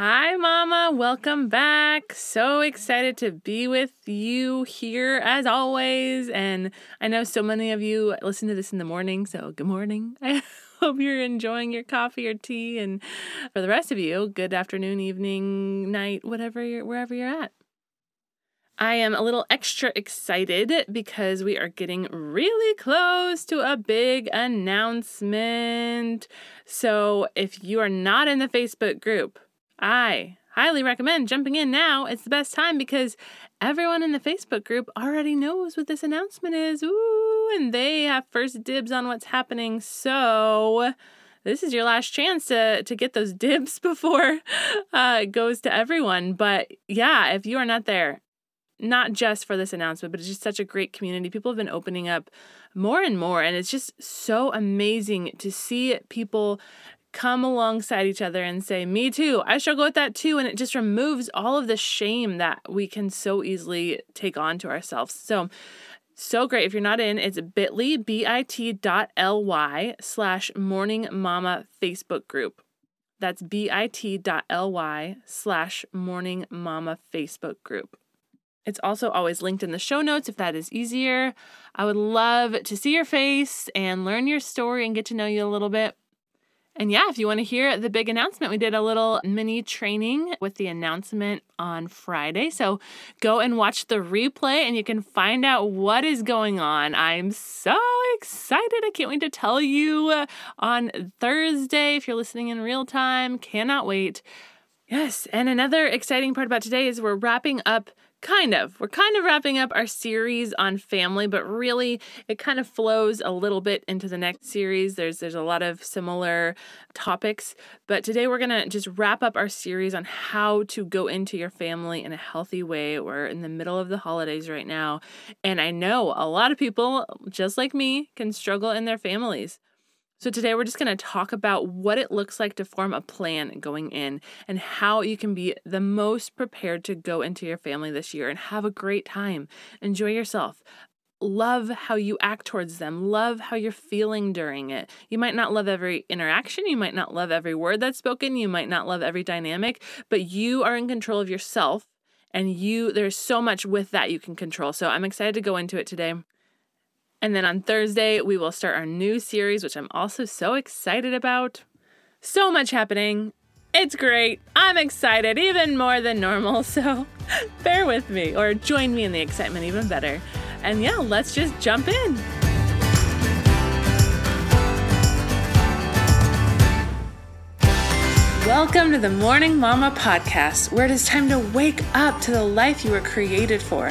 Hi, Mama. Welcome back. So excited to be with you here as always. And I know so many of you listen to this in the morning, so good morning. I hope you're enjoying your coffee or tea. And for the rest of you, good afternoon, evening, night, wherever you're at. I am a little extra excited because we are getting really close to a big announcement. So if you are not in the Facebook group, I highly recommend jumping in now. It's the best time because everyone in the Facebook group already knows what this announcement is. Ooh, and they have first dibs on what's happening. So this is your last chance to get those dibs before it goes to everyone. But yeah, if you are not there, not just for this announcement, but it's just such a great community. People have been opening up more and more, and it's just so amazing to see people come alongside each other and say, me too, I struggle with that too. And it just removes all of the shame that we can so easily take on to ourselves. So great. If you're not in, it's bit.ly/Morning Mama Facebook group. That's bit.ly/Morning Mama Facebook group. It's also always linked in the show notes if that is easier. I would love to see your face and learn your story and get to know you a little bit. And yeah, if you want to hear the big announcement, we did a little mini training with the announcement on Friday. So go and watch the replay and you can find out what is going on. I'm so excited. I can't wait to tell you on Thursday if you're listening in real time. Cannot wait. Yes. And another exciting part about today is we're wrapping up We're kind of wrapping up our series on family, but really it kind of flows a little bit into the next series. There's a lot of similar topics, but today we're going to just wrap up our series on how to go into your family in a healthy way. We're in the middle of the holidays right now, and I know a lot of people, just like me, can struggle in their families. So today we're just going to talk about what it looks like to form a plan going in and how you can be the most prepared to go into your family this year and have a great time. Enjoy yourself. Love how you act towards them. Love how you're feeling during it. You might not love every interaction. You might not love every word that's spoken. You might not love every dynamic, but you are in control of yourself, and there's so much with that you can control. So I'm excited to go into it today. And then on Thursday, we will start our new series, which I'm also so excited about. So much happening. It's great. I'm excited even more than normal. So bear with me, or join me in the excitement, even better. And yeah, let's just jump in. Welcome to the Morning Mama Podcast, where it is time to wake up to the life you were created for.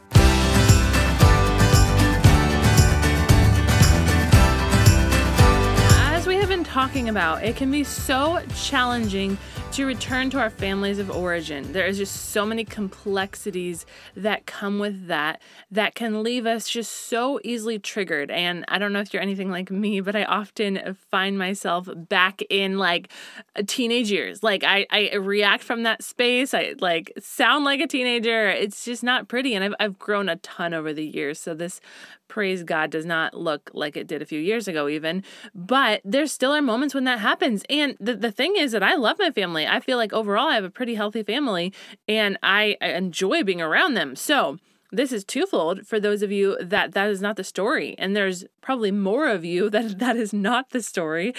Talking about, it can be so challenging to return to our families of origin. There is just so many complexities that come with that can leave us just so easily triggered. And I don't know if you're anything like me, but I often find myself back in like teenage years. Like I react from that space. I like sound like a teenager. It's just not pretty. And I've grown a ton over the years. So this, praise God, does not look like it did a few years ago even, but there still are moments when that happens. And the thing is that I love my family. I feel like overall I have a pretty healthy family and I enjoy being around them. So this is twofold for those of you that is not the story. And there's probably more of you that is not the story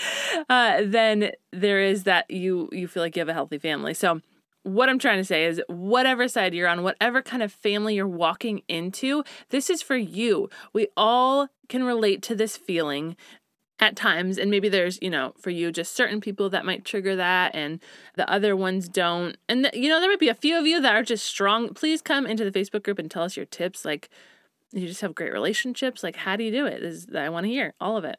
than there is that you feel like you have a healthy family. So what I'm trying to say is whatever side you're on, whatever kind of family you're walking into, this is for you. We all can relate to this feeling at times. And maybe there's, for you, just certain people that might trigger that and the other ones don't. And, there might be a few of you that are just strong. Please come into the Facebook group and tell us your tips. Like, you just have great relationships. Like, how do you do it? I want to hear all of it.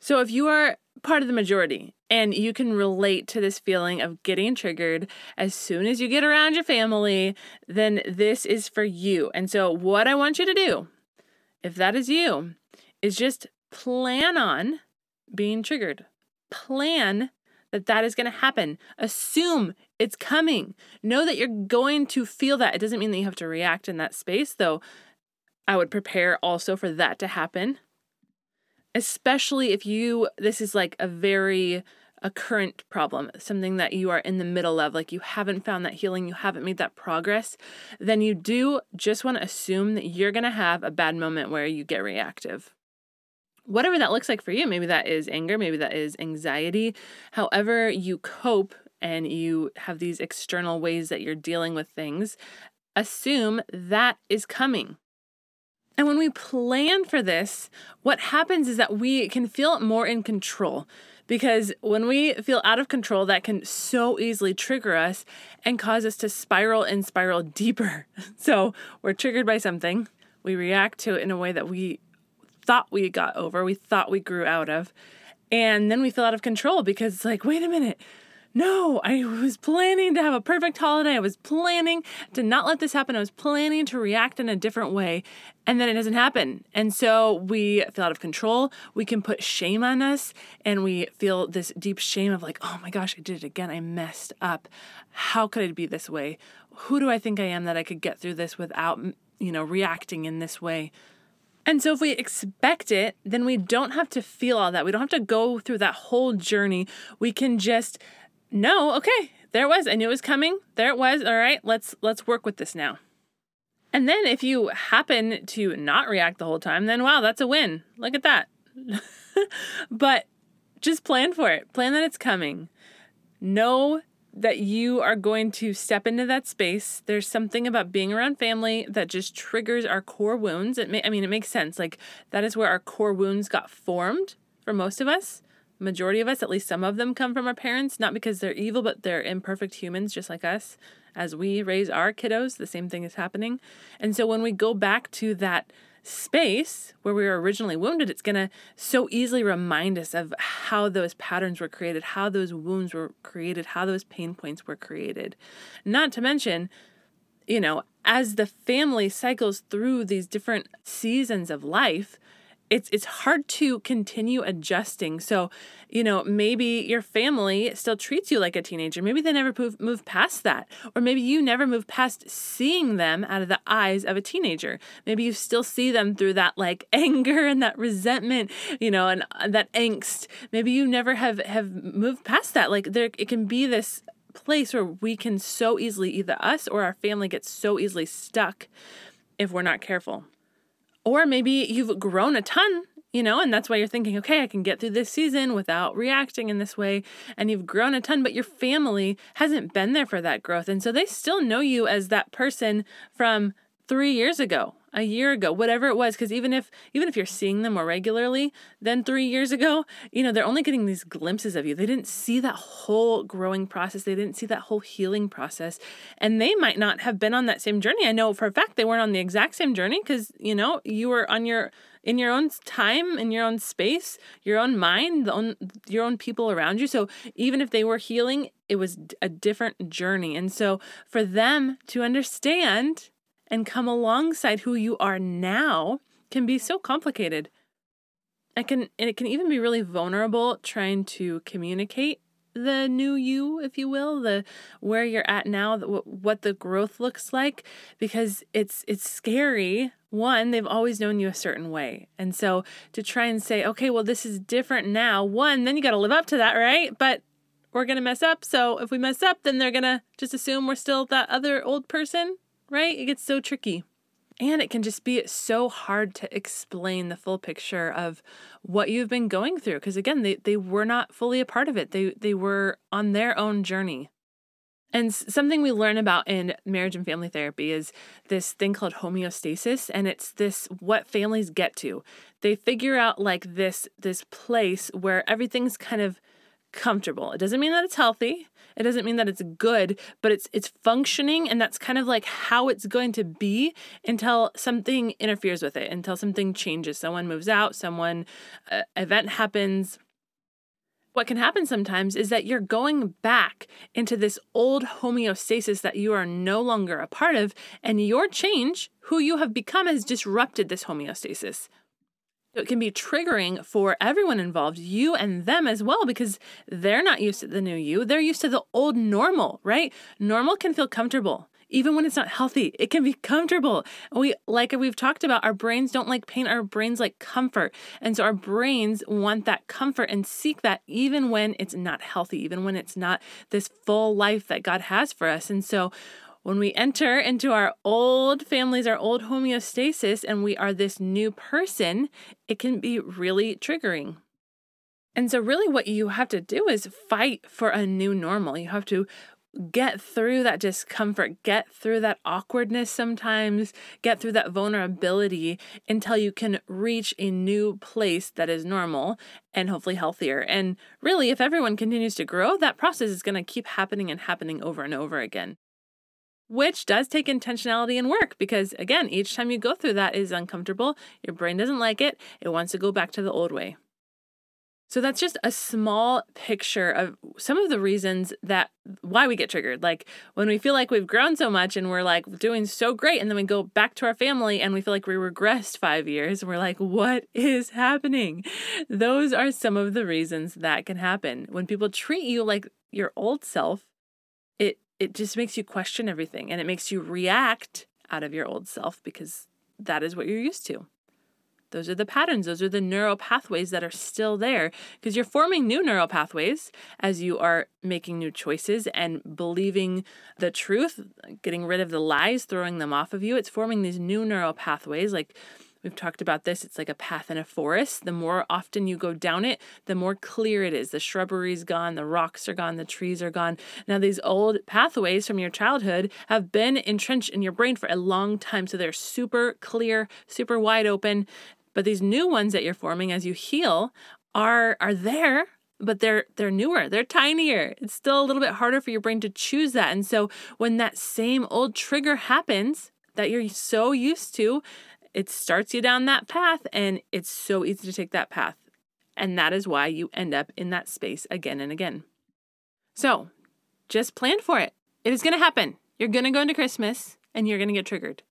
So if you are part of the majority and you can relate to this feeling of getting triggered as soon as you get around your family, then this is for you. And so what I want you to do, if that is you, is just plan on being triggered. Plan that is going to happen. Assume it's coming. Know that you're going to feel that. It doesn't mean that you have to react in that space, though I would prepare also for that to happen. Especially if this is like a current problem, something that you are in the middle of, like you haven't found that healing, you haven't made that progress, then you do just want to assume that you're going to have a bad moment where you get reactive. Whatever that looks like for you, maybe that is anger, maybe that is anxiety, however you cope and you have these external ways that you're dealing with things, assume that is coming. And when we plan for this, what happens is that we can feel more in control, because when we feel out of control, that can so easily trigger us and cause us to spiral and spiral deeper. So we're triggered by something. We react to it in a way that we thought we got over, we thought we grew out of, and then we feel out of control because it's like, wait a minute. No, I was planning to have a perfect holiday. I was planning to not let this happen. I was planning to react in a different way, and then it doesn't happen. And so we feel out of control. We can put shame on us, and we feel this deep shame of like, oh my gosh, I did it again. I messed up. How could it be this way? Who do I think I am that I could get through this without, reacting in this way? And so if we expect it, then we don't have to feel all that. We don't have to go through that whole journey. We can just... No, okay, there it was. I knew it was coming. There it was. All right, let's work with this now. And then if you happen to not react the whole time, then wow, that's a win. Look at that. But just plan for it. Plan that it's coming. Know that you are going to step into that space. There's something about being around family that just triggers our core wounds. It makes sense. Like that is where our core wounds got formed for most of us. Majority of us, at least some of them, come from our parents, not because they're evil, but they're imperfect humans just like us. As we raise our kiddos, the same thing is happening. And so when we go back to that space where we were originally wounded, it's going to so easily remind us of how those patterns were created, how those wounds were created, how those pain points were created. Not to mention, as the family cycles through these different seasons of life, it's hard to continue adjusting. So, maybe your family still treats you like a teenager. Maybe they never move past that. Or maybe you never move past seeing them out of the eyes of a teenager. Maybe you still see them through that like anger and that resentment, and that angst. Maybe you never have moved past that. Like it can be this place where we can so easily, either us or our family gets so easily stuck if we're not careful. Or maybe you've grown a ton, and that's why you're thinking, okay, I can get through this season without reacting in this way. And you've grown a ton, but your family hasn't been there for that growth. And so they still know you as that person from 3 years ago, a year ago, whatever it was. Because even if you're seeing them more regularly than 3 years ago, they're only getting these glimpses of you. They didn't see that whole growing process. They didn't see that whole healing process. And they might not have been on that same journey. I know for a fact they weren't on the exact same journey because, you were in your own time, in your own space, your own mind, your own people around you. So even if they were healing, it was a different journey. And so for them to understand and come alongside who you are now can be so complicated. It can even be really vulnerable trying to communicate the new you, if you will, the where you're at now, what the growth looks like, because it's scary. One, they've always known you a certain way. And so to try and say, okay, well, this is different now. One, then you got to live up to that, right? But we're going to mess up. So if we mess up, then they're going to just assume we're still that other old person. Right? It gets so tricky. And it can just be so hard to explain the full picture of what you've been going through. Because again, they were not fully a part of it. They were on their own journey. And something we learn about in marriage and family therapy is this thing called homeostasis. And it's this, what families get to. They figure out like this place where everything's kind of comfortable. It doesn't mean that it's healthy. It doesn't mean that it's good, but it's functioning, and that's kind of like how it's going to be until something interferes with it, until something changes. Someone moves out, event happens. What can happen sometimes is that you're going back into this old homeostasis that you are no longer a part of, and your change, who you have become, has disrupted this homeostasis. So it can be triggering for everyone involved, you and them as well, because they're not used to the new you. They're used to the old normal, right? Normal can feel comfortable. Even when it's not healthy, it can be comfortable. We've talked about, our brains don't like pain. Our brains like comfort. And so our brains want that comfort and seek that even when it's not healthy, even when it's not this full life that God has for us. And so when we enter into our old families, our old homeostasis, and we are this new person, it can be really triggering. And so really what you have to do is fight for a new normal. You have to get through that discomfort, get through that awkwardness sometimes, get through that vulnerability until you can reach a new place that is normal and hopefully healthier. And really, if everyone continues to grow, that process is going to keep happening and happening over and over again, which does take intentionality and work because, again, each time you go through that is uncomfortable. Your brain doesn't like it. It wants to go back to the old way. So that's just a small picture of some of the reasons that why we get triggered. Like when we feel like we've grown so much and we're like doing so great, and then we go back to our family and we feel like we regressed 5 years and we're like, what is happening? Those are some of the reasons that can happen. When people treat you like your old self, it just makes you question everything, and it makes you react out of your old self because that is what you're used to. Those are the patterns. Those are the neural pathways that are still there because you're forming new neural pathways as you are making new choices and believing the truth, getting rid of the lies, throwing them off of you. It's forming these new neural pathways. Like we've talked about this. It's like a path in a forest. The more often you go down it, the more clear it is. The shrubbery's gone. The rocks are gone. The trees are gone. Now these old pathways from your childhood have been entrenched in your brain for a long time. So they're super clear, super wide open. But these new ones that you're forming as you heal are there, but they're newer, they're tinier. It's still a little bit harder for your brain to choose that. And so when that same old trigger happens that you're so used to, it starts you down that path, and it's so easy to take that path. And that is why you end up in that space again and again. So just plan for it. It is going to happen. You're going to go into Christmas and you're going to get triggered.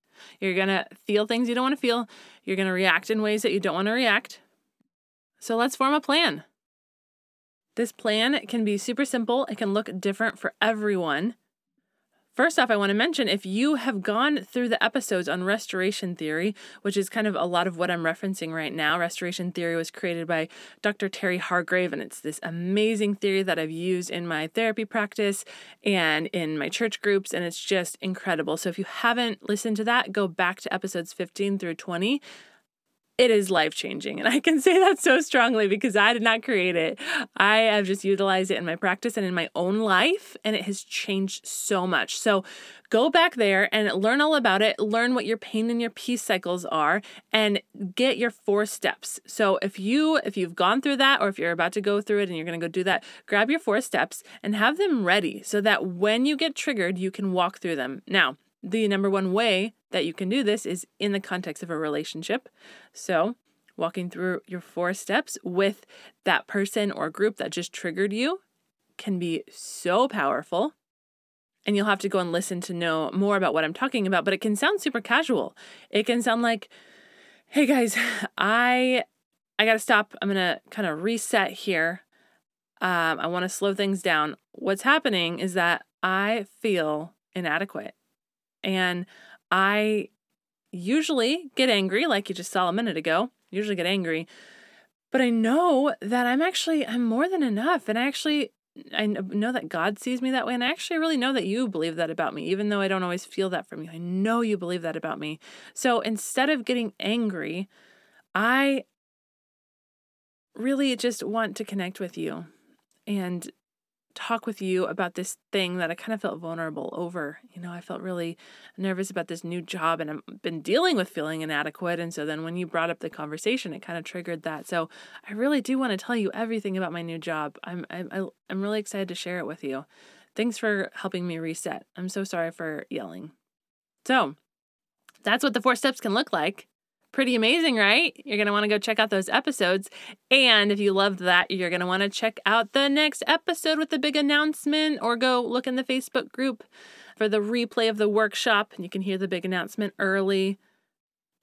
You're going to feel things you don't want to feel. You're going to react in ways that you don't want to react. So let's form a plan. This plan can be super simple. It can look different for everyone. First off, I want to mention if you have gone through the episodes on restoration theory, which is kind of a lot of what I'm referencing right now. Restoration theory was created by Dr. Terry Hargrave, and it's this amazing theory that I've used in my therapy practice and in my church groups, and it's just incredible. So if you haven't listened to that, go back to episodes 15 through 20. It is life-changing, and I can say that so strongly because I did not create it. I have just utilized it in my practice and in my own life, and it has changed so much. So go back there and learn all about it, learn what your pain and your peace cycles are, and get your 4 steps. So if you've gone through that, or if you're about to go through it and you're going to go do that, grab your 4 steps and have them ready so that when you get triggered, you can walk through them. Now, the number one way that you can do this is in the context of a relationship. So walking through your 4 steps with that person or group that just triggered you can be so powerful. And you'll have to go and listen to know more about what I'm talking about, but it can sound super casual. It can sound like, hey guys, I got to stop. I'm going to kind of reset here. I want to slow things down. What's happening is that I feel inadequate. And I usually get angry, like you just saw a minute ago, but I know that I'm more than enough. And I know that God sees me that way. And I actually really know that you believe that about me, even though I don't always feel that from you. I know you believe that about me. So instead of getting angry, I really just want to connect with you and talk with you about this thing that I kind of felt vulnerable over. You know, I felt really nervous about this new job, and I've been dealing with feeling inadequate. And so then when you brought up the conversation, it kind of triggered that. So I really do want to tell you everything about my new job. I'm really excited to share it with you. Thanks for helping me reset. I'm so sorry for yelling. So that's what the 4 steps can look like. Pretty amazing, right? You're going to want to go check out those episodes. And if you loved that, you're going to want to check out the next episode with the big announcement, or go look in the Facebook group for the replay of the workshop. And you can hear the big announcement early.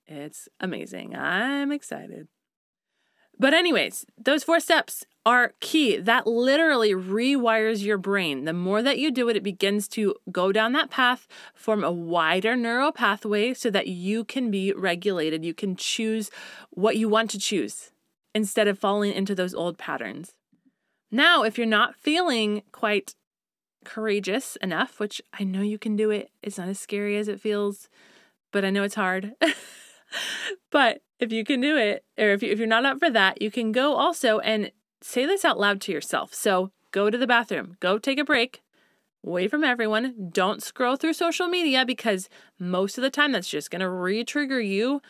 It's amazing. I'm excited. But anyways, those 4 steps are key. That literally rewires your brain. The more that you do it, it begins to go down that path, form a wider neural pathway so that you can be regulated. You can choose what you want to choose instead of falling into those old patterns. Now, if you're not feeling quite courageous enough, which I know you can do it. It's not as scary as it feels, but I know it's hard. But if you can do it, or if you're not up for that, you can go also and say this out loud to yourself. So go to the bathroom, go take a break away from everyone. Don't scroll through social media, because most of the time that's just going to re-trigger you.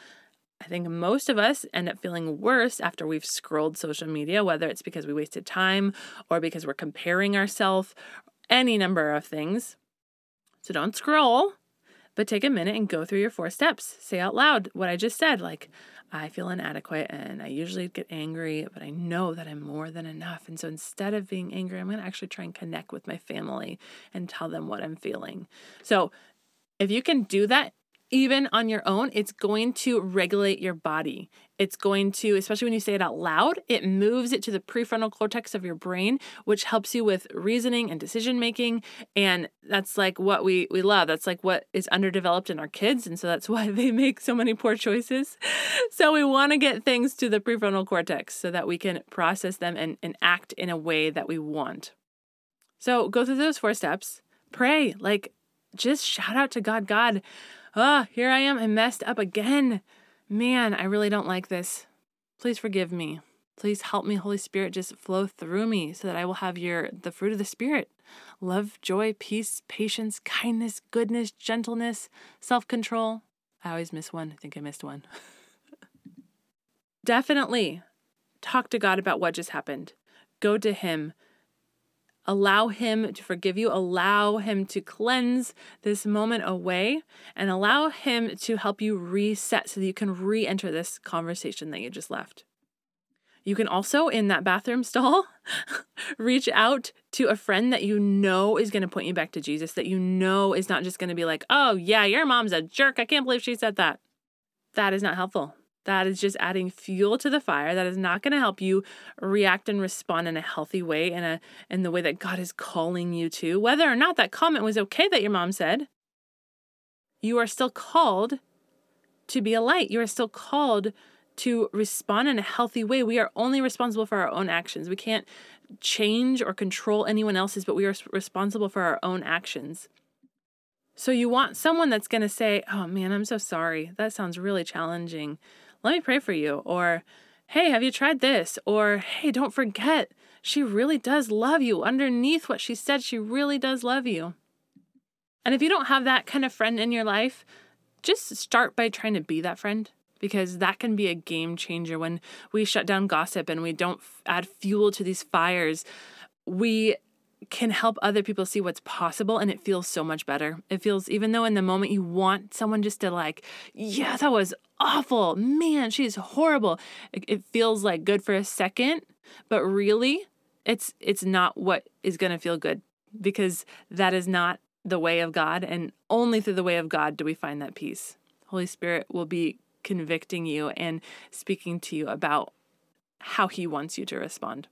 I think most of us end up feeling worse after we've scrolled social media, whether it's because we wasted time or because we're comparing ourselves, any number of things. So don't scroll, but take a minute and go through your 4 steps. Say out loud what I just said, like, I feel inadequate and I usually get angry, but I know that I'm more than enough. And so instead of being angry, I'm going to actually try and connect with my family and tell them what I'm feeling. So if you can do that, even on your own, it's going to regulate your body. It's going to, especially when you say it out loud, it moves it to the prefrontal cortex of your brain, which helps you with reasoning and decision-making. And that's like what we love. That's like what is underdeveloped in our kids. And so that's why they make so many poor choices. So we want to get things to the prefrontal cortex so that we can process them and act in a way that we want. So go through those 4 steps. Pray, like just shout out to God. God, oh, here I am. I messed up again. Man, I really don't like this. Please forgive me. Please help me, Holy Spirit. Just flow through me so that I will have the fruit of the Spirit. Love, joy, peace, patience, kindness, goodness, gentleness, self-control. I always miss one. I think I missed one. Definitely talk to God about what just happened. Go to Him. Allow Him to forgive you. Allow Him to cleanse this moment away, and allow Him to help you reset so that you can re-enter this conversation that you just left. You can also, in that bathroom stall, reach out to a friend that you know is going to point you back to Jesus, that you know is not just going to be like, oh yeah, your mom's a jerk. I can't believe she said that. That is not helpful. That is just adding fuel to the fire. That is not going to help you react and respond in a healthy way, in the way that God is calling you to. Whether or not that comment was okay that your mom said, you are still called to be a light. You are still called to respond in a healthy way. We are only responsible for our own actions. We can't change or control anyone else's, but we are responsible for our own actions. So you want someone that's going to say, oh man, I'm so sorry. That sounds really challenging. Let me pray for you. Or, hey, have you tried this? Or, hey, don't forget, she really does love you. Underneath what she said, she really does love you. And if you don't have that kind of friend in your life, just start by trying to be that friend, because that can be a game changer. When we shut down gossip and we don't add fuel to these fires, we can help other people see what's possible, and it feels so much better. It feels, even though in the moment you want someone just to like, yeah, that was awful. Man, she's horrible. It feels like good for a second, but really it's not what is going to feel good, because that is not the way of God. And only through the way of God do we find that peace. Holy Spirit will be convicting you and speaking to you about how He wants you to respond.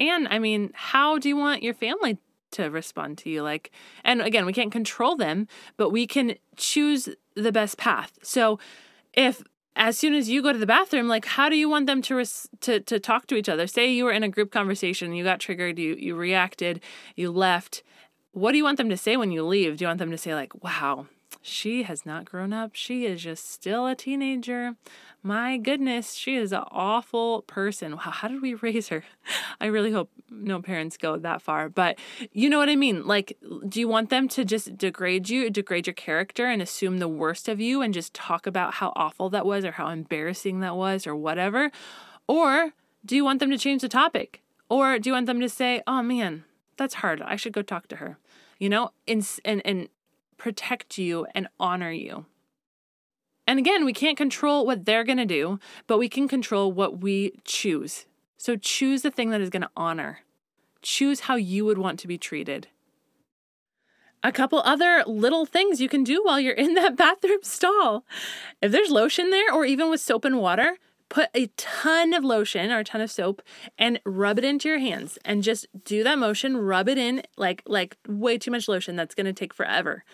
And I mean, how do you want your family to respond to you? Like, and again, we can't control them, but we can choose the best path. So if, as soon as you go to the bathroom, like, how do you want them to talk to each other? Say you were in a group conversation, you got triggered, you reacted, you left. What do you want them to say when you leave? Do you want them to say like, wow, She has not grown up. She is just still a teenager. My goodness, she is an awful person. Wow, how did we raise her? I really hope no parents go that far, but you know what I mean? Like, do you want them to just degrade you, degrade your character and assume the worst of you and just talk about how awful that was or how embarrassing that was or whatever? Or do you want them to change the topic? Or do you want them to say, oh man, that's hard. I should go talk to her, you know, and protect you and honor you. And again, we can't control what they're going to do, but we can control what we choose. So choose the thing that is going to honor. Choose how you would want to be treated. A couple other little things you can do while you're in that bathroom stall. If there's lotion there, or even with soap and water, put a ton of lotion or a ton of soap and rub it into your hands and just do that motion, rub it in like way too much lotion. That's going to take forever.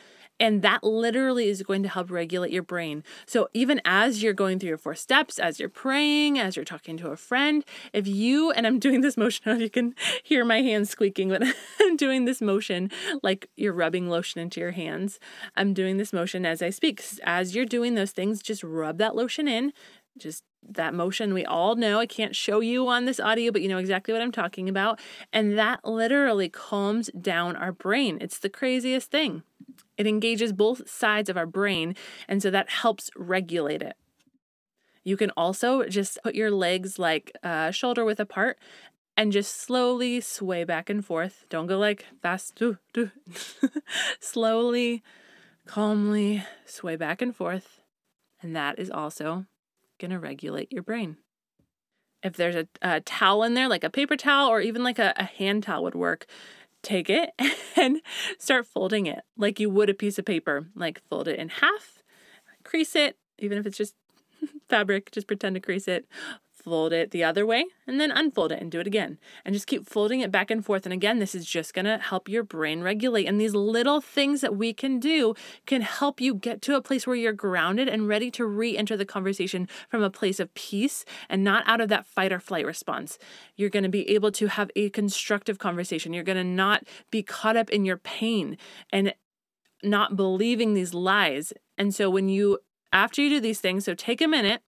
And that literally is going to help regulate your brain. So even as you're going through your 4 steps, as you're praying, as you're talking to a friend, if you, and I'm doing this motion, I don't know if you can hear my hands squeaking, but I'm doing this motion like you're rubbing lotion into your hands. I'm doing this motion as I speak. As you're doing those things, just rub that lotion in. Just that motion we all know. I can't show you on this audio, but you know exactly what I'm talking about. And that literally calms down our brain. It's the craziest thing. It engages both sides of our brain, and so that helps regulate it. You can also just put your legs like shoulder width apart and just slowly sway back and forth. Don't go like fast. Slowly, calmly sway back and forth. And that is also going to regulate your brain. If there's a towel in there, like a paper towel or even like a hand towel would work, take it and start folding it like you would a piece of paper. Like fold it in half, crease it, even if it's just fabric, just pretend to crease it, fold it the other way, and then unfold it and do it again. And just keep folding it back and forth. And again, this is just going to help your brain regulate. And these little things that we can do can help you get to a place where you're grounded and ready to re-enter the conversation from a place of peace and not out of that fight or flight response. You're going to be able to have a constructive conversation. You're going to not be caught up in your pain and not believing these lies. And so when you, after you do these things, so take a minute,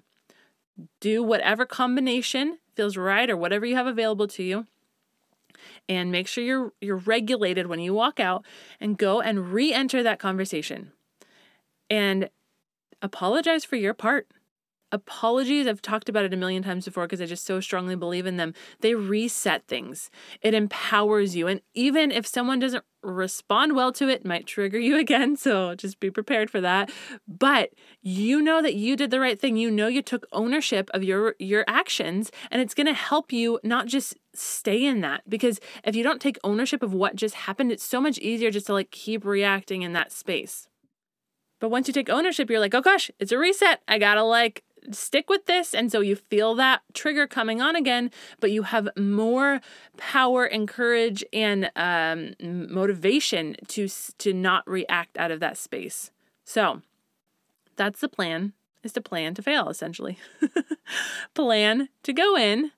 do whatever combination feels right or whatever you have available to you, and make sure you're regulated when you walk out and go and re-enter that conversation and apologize for your part. Apologies, I've talked about it a million times before because I just so strongly believe in them. They reset things. It empowers you. And even if someone doesn't respond well to it, it might trigger you again. So just be prepared for that. But you know that you did the right thing. You know you took ownership of your actions, and it's going to help you not just stay in that. Because if you don't take ownership of what just happened, it's so much easier just to like keep reacting in that space. But once you take ownership, you're like, oh gosh, it's a reset. I got to like stick with this. And so you feel that trigger coming on again, but you have more power and courage and motivation to not react out of that space. So that's the plan, is to plan to fail, essentially. Plan to go in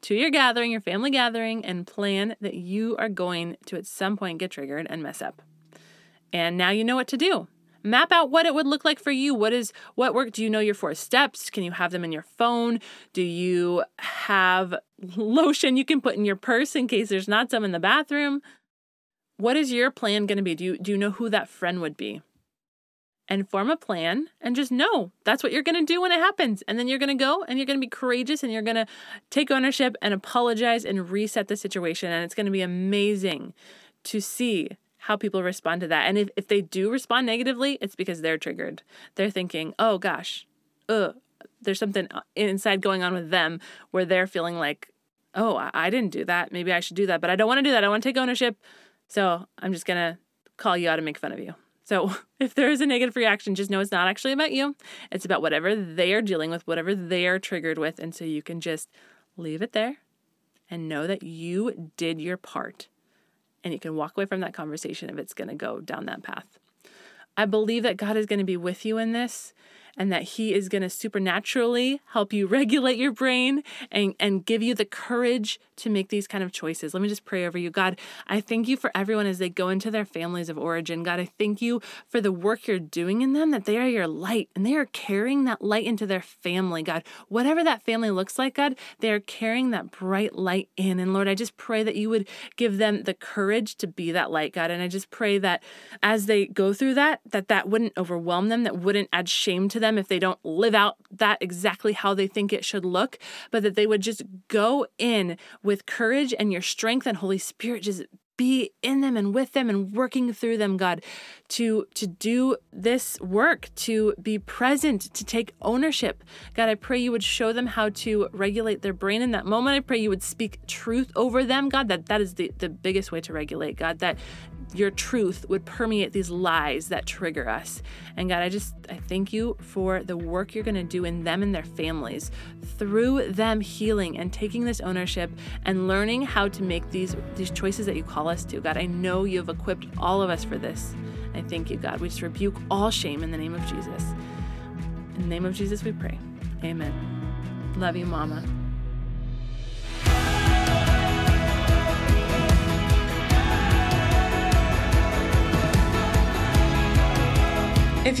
to your gathering, your family gathering, and plan that you are going to at some point get triggered and mess up. And now you know what to do. Map out what it would look like for you. What work? Do you know your 4 steps? Can you have them in your phone? Do you have lotion you can put in your purse in case there's not some in the bathroom? What is your plan going to be? Do you know who that friend would be? And form a plan and just know that's what you're going to do when it happens. And then you're going to go and you're going to be courageous and you're going to take ownership and apologize and reset the situation. And it's going to be amazing to see how people respond to that. And if they do respond negatively, it's because they're triggered. They're thinking, oh gosh, there's something inside going on with them where they're feeling like, oh, I didn't do that. Maybe I should do that, but I don't want to do that. I want to take ownership. So I'm just going to call you out and make fun of you. So if there is a negative reaction, just know it's not actually about you. It's about whatever they're dealing with, whatever they're triggered with. And so you can just leave it there and know that you did your part. And you can walk away from that conversation if it's going to go down that path. I believe that God is going to be with you in this. and that he is going to supernaturally help you regulate your brain and give you the courage to make these kind of choices. Let me just pray over you. God, I thank you for everyone as they go into their families of origin. God, I thank you for the work you're doing in them, that they are your light and they are carrying that light into their family. God, whatever that family looks like, God, they are carrying that bright light in. And Lord, I just pray that you would give them the courage to be that light, God. And I just pray that as they go through that wouldn't overwhelm them, that wouldn't add shame to them if they don't live out that exactly how they think it should look, but that they would just go in with courage and your strength and Holy Spirit just be in them and with them and working through them, God, to do this work, to be present, to take ownership. God, I pray you would show them how to regulate their brain in that moment. I pray you would speak truth over them, God, that is the biggest way to regulate, God, that your truth would permeate these lies that trigger us. And God, I thank you for the work you're going to do in them and their families, through them healing and taking this ownership and learning how to make these choices that you call us to. God, I know you have equipped all of us for this. I thank you, God. We just rebuke all shame in the name of Jesus. In the name of Jesus, we pray. Amen. Love you, Mama. If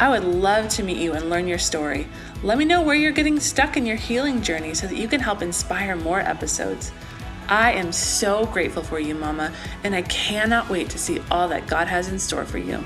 I would love to meet you and learn your story. Let me know where you're getting stuck in your healing journey so that you can help inspire more episodes. I am so grateful for you, Mama, and I cannot wait to see all that God has in store for you.